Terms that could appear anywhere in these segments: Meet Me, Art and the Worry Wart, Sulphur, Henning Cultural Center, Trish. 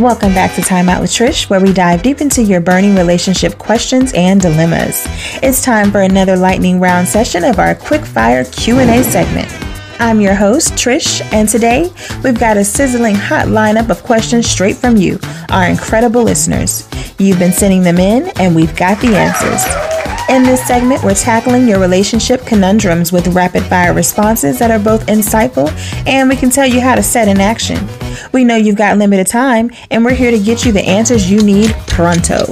Welcome back to Time Out with Trish, where we dive deep into your burning relationship questions and dilemmas. It's time for another lightning round session of our quick fire Q&A segment. I'm your host, Trish, and today we've got a sizzling hot lineup of questions straight from you, our incredible listeners. You've been sending them in, and we've got the answers. In this segment, we're tackling your relationship conundrums with rapid-fire responses that are both insightful, and we can tell you how to set in action. We know you've got limited time, and we're here to get you the answers you need pronto.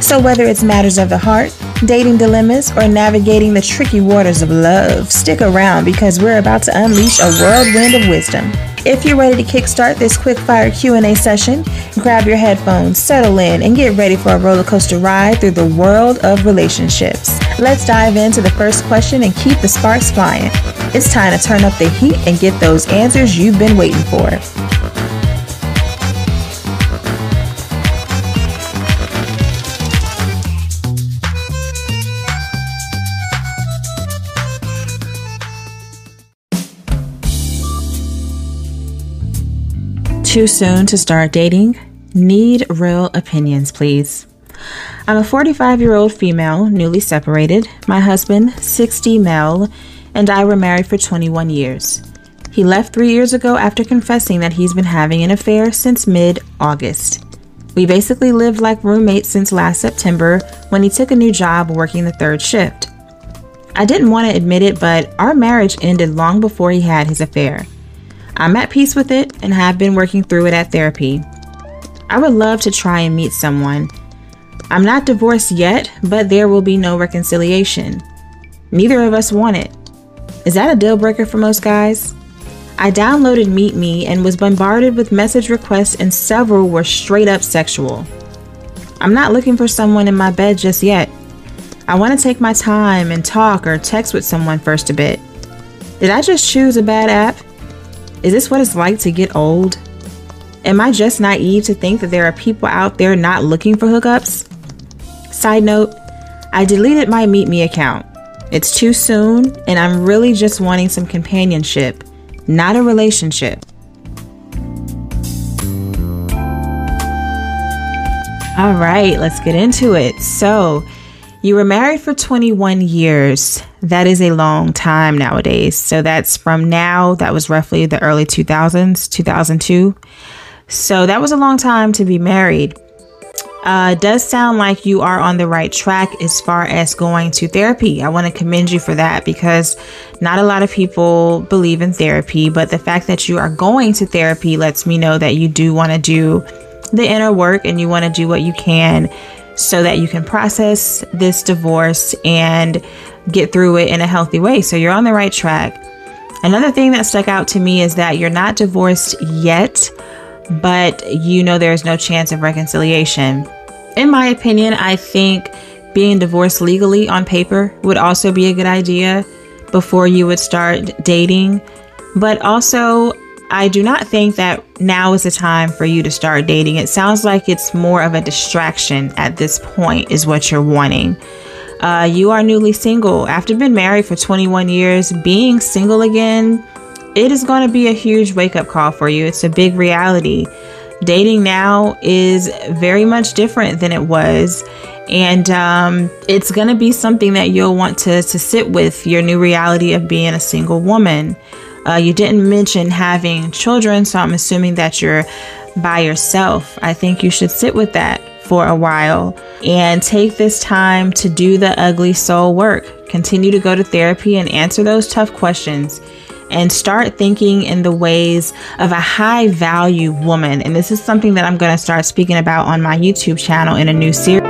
So whether it's matters of the heart, dating dilemmas, or navigating the tricky waters of love, stick around because we're about to unleash a whirlwind of wisdom. If you're ready to kickstart this quick-fire Q&A session, grab your headphones, settle in, and get ready for a roller coaster ride through the world of relationships. Let's dive into the first question and keep the sparks flying. It's time to turn up the heat and get those answers you've been waiting for. Too soon to start dating? Need real opinions, please. I'm a 45-year-old female, newly separated. My husband, 60 male, and I were married for 21 years. He left 3 years ago after confessing that he's been having an affair since mid-August. We basically lived like roommates since last September when he took a new job working the third shift. I didn't want to admit it, but our marriage ended long before he had his affair. I'm at peace with it and have been working through it at therapy. I would love to try and meet someone. I'm not divorced yet, but there will be no reconciliation. Neither of us want it. Is that a deal breaker for most guys? I downloaded Meet Me and was bombarded with message requests, and several were straight up sexual. I'm not looking for someone in my bed just yet. I want to take my time and talk or text with someone first a bit. Did I just choose a bad app? Is this what it's like to get old? Am I just naive to think that there are people out there not looking for hookups? Side note, I deleted my Meet Me account. It's too soon, and I'm really just wanting some companionship, not a relationship. All right, let's get into it. So, you were married for 21 years. That is a long time nowadays. So that's from now. That was roughly the early 2000s, 2002. So that was a long time to be married. It does sound like you are on the right track as far as going to therapy. I want to commend you for that because not a lot of people believe in therapy. But the fact that you are going to therapy lets me know that you do want to do the inner work and you want to do what you can so that you can process this divorce and get through it in a healthy way. So you're on the right track. Another thing that stuck out to me is that you're not divorced yet, but you know there's no chance of reconciliation. In my opinion, I think being divorced legally on paper would also be a good idea before you would start dating. But also, I do not think that now is the time for you to start dating. It sounds like it's more of a distraction at this point is what you're wanting. You are newly single. After being married for 21 years, being single again, it is going to be a huge wake-up call for you. It's a big reality. Dating now is very much different than it was. And it's going to be something that you'll want to sit with, your new reality of being a single woman. You didn't mention having children, so I'm assuming that you're by yourself. I think you should sit with that for a while and take this time to do the ugly soul work. Continue to go to therapy and answer those tough questions and start thinking in the ways of a high value woman. And this is something that I'm going to start speaking about on my YouTube channel in a new series.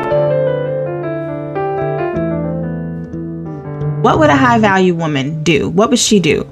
What would a high value woman do? What would she do?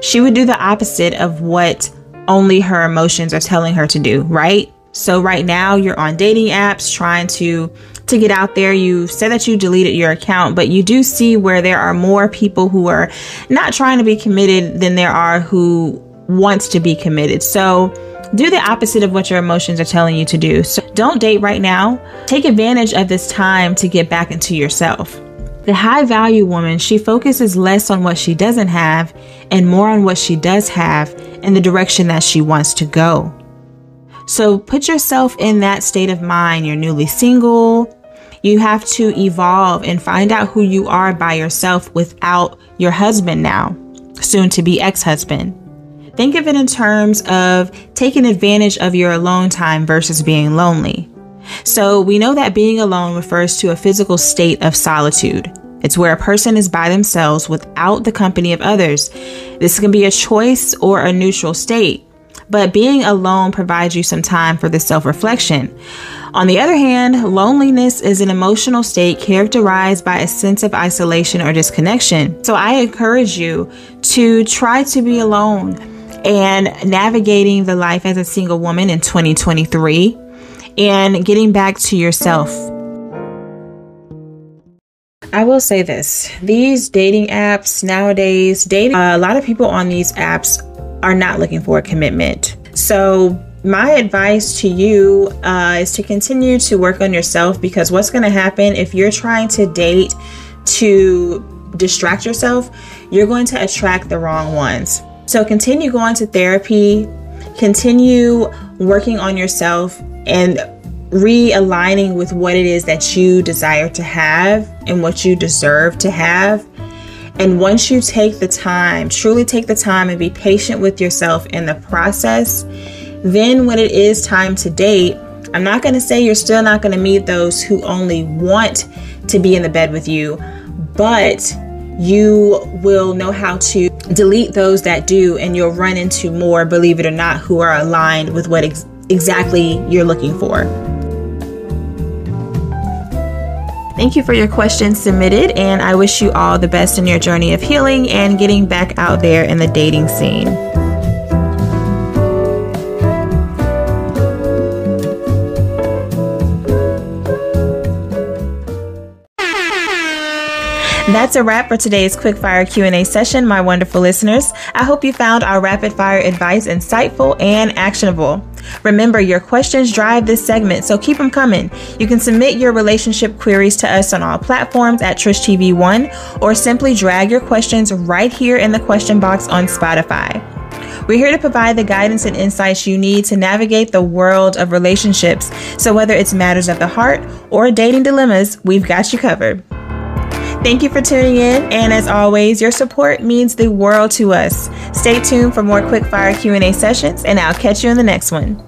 She would do the opposite of what only her emotions are telling her to do, right? So right now you're on dating apps trying to get out there. You said that you deleted your account, but you do see where there are more people who are not trying to be committed than there are who wants to be committed. So do the opposite of what your emotions are telling you to do. So don't date right now. Take advantage of this time to get back into yourself. The high value woman, she focuses less on what she doesn't have and more on what she does have and the direction that she wants to go. So put yourself in that state of mind. You're newly single. You have to evolve and find out who you are by yourself without your husband now, soon to be ex-husband. Think of it in terms of taking advantage of your alone time versus being lonely. So we know that being alone refers to a physical state of solitude. It's where a person is by themselves without the company of others. This can be a choice or a neutral state, but being alone provides you some time for this self-reflection. On the other hand, loneliness is an emotional state characterized by a sense of isolation or disconnection. So I encourage you to try to be alone and navigating the life as a single woman in 2023 and getting back to yourself. I will say this, these dating apps nowadays, a lot of people on these apps are not looking for a commitment. So my advice to you is to continue to work on yourself, because what's going to happen if you're trying to date to distract yourself, you're going to attract the wrong ones. So continue going to therapy, continue working on yourself and realigning with what it is that you desire to have and what you deserve to have. And once you take the time, truly take the time and be patient with yourself in the process, then when it is time to date, I'm not going to say you're still not going to meet those who only want to be in the bed with you, but you will know how to delete those that do, and you'll run into more, believe it or not, who are aligned with what exactly you're looking for. Thank you for your questions submitted, and I wish you all the best in your journey of healing and getting back out there in the dating scene. That's a wrap for today's Quickfire Q&A session, my wonderful listeners. I hope you found our rapid-fire advice insightful and actionable. Remember, your questions drive this segment, so keep them coming. You can submit your relationship queries to us on all platforms at TrishTV1, or simply drag your questions right here in the question box on Spotify. We're here to provide the guidance and insights you need to navigate the world of relationships. So whether it's matters of the heart or dating dilemmas, we've got you covered. Thank you for tuning in, and as always, your support means the world to us. Stay tuned for more Quickfire Q&A sessions, and I'll catch you in the next one.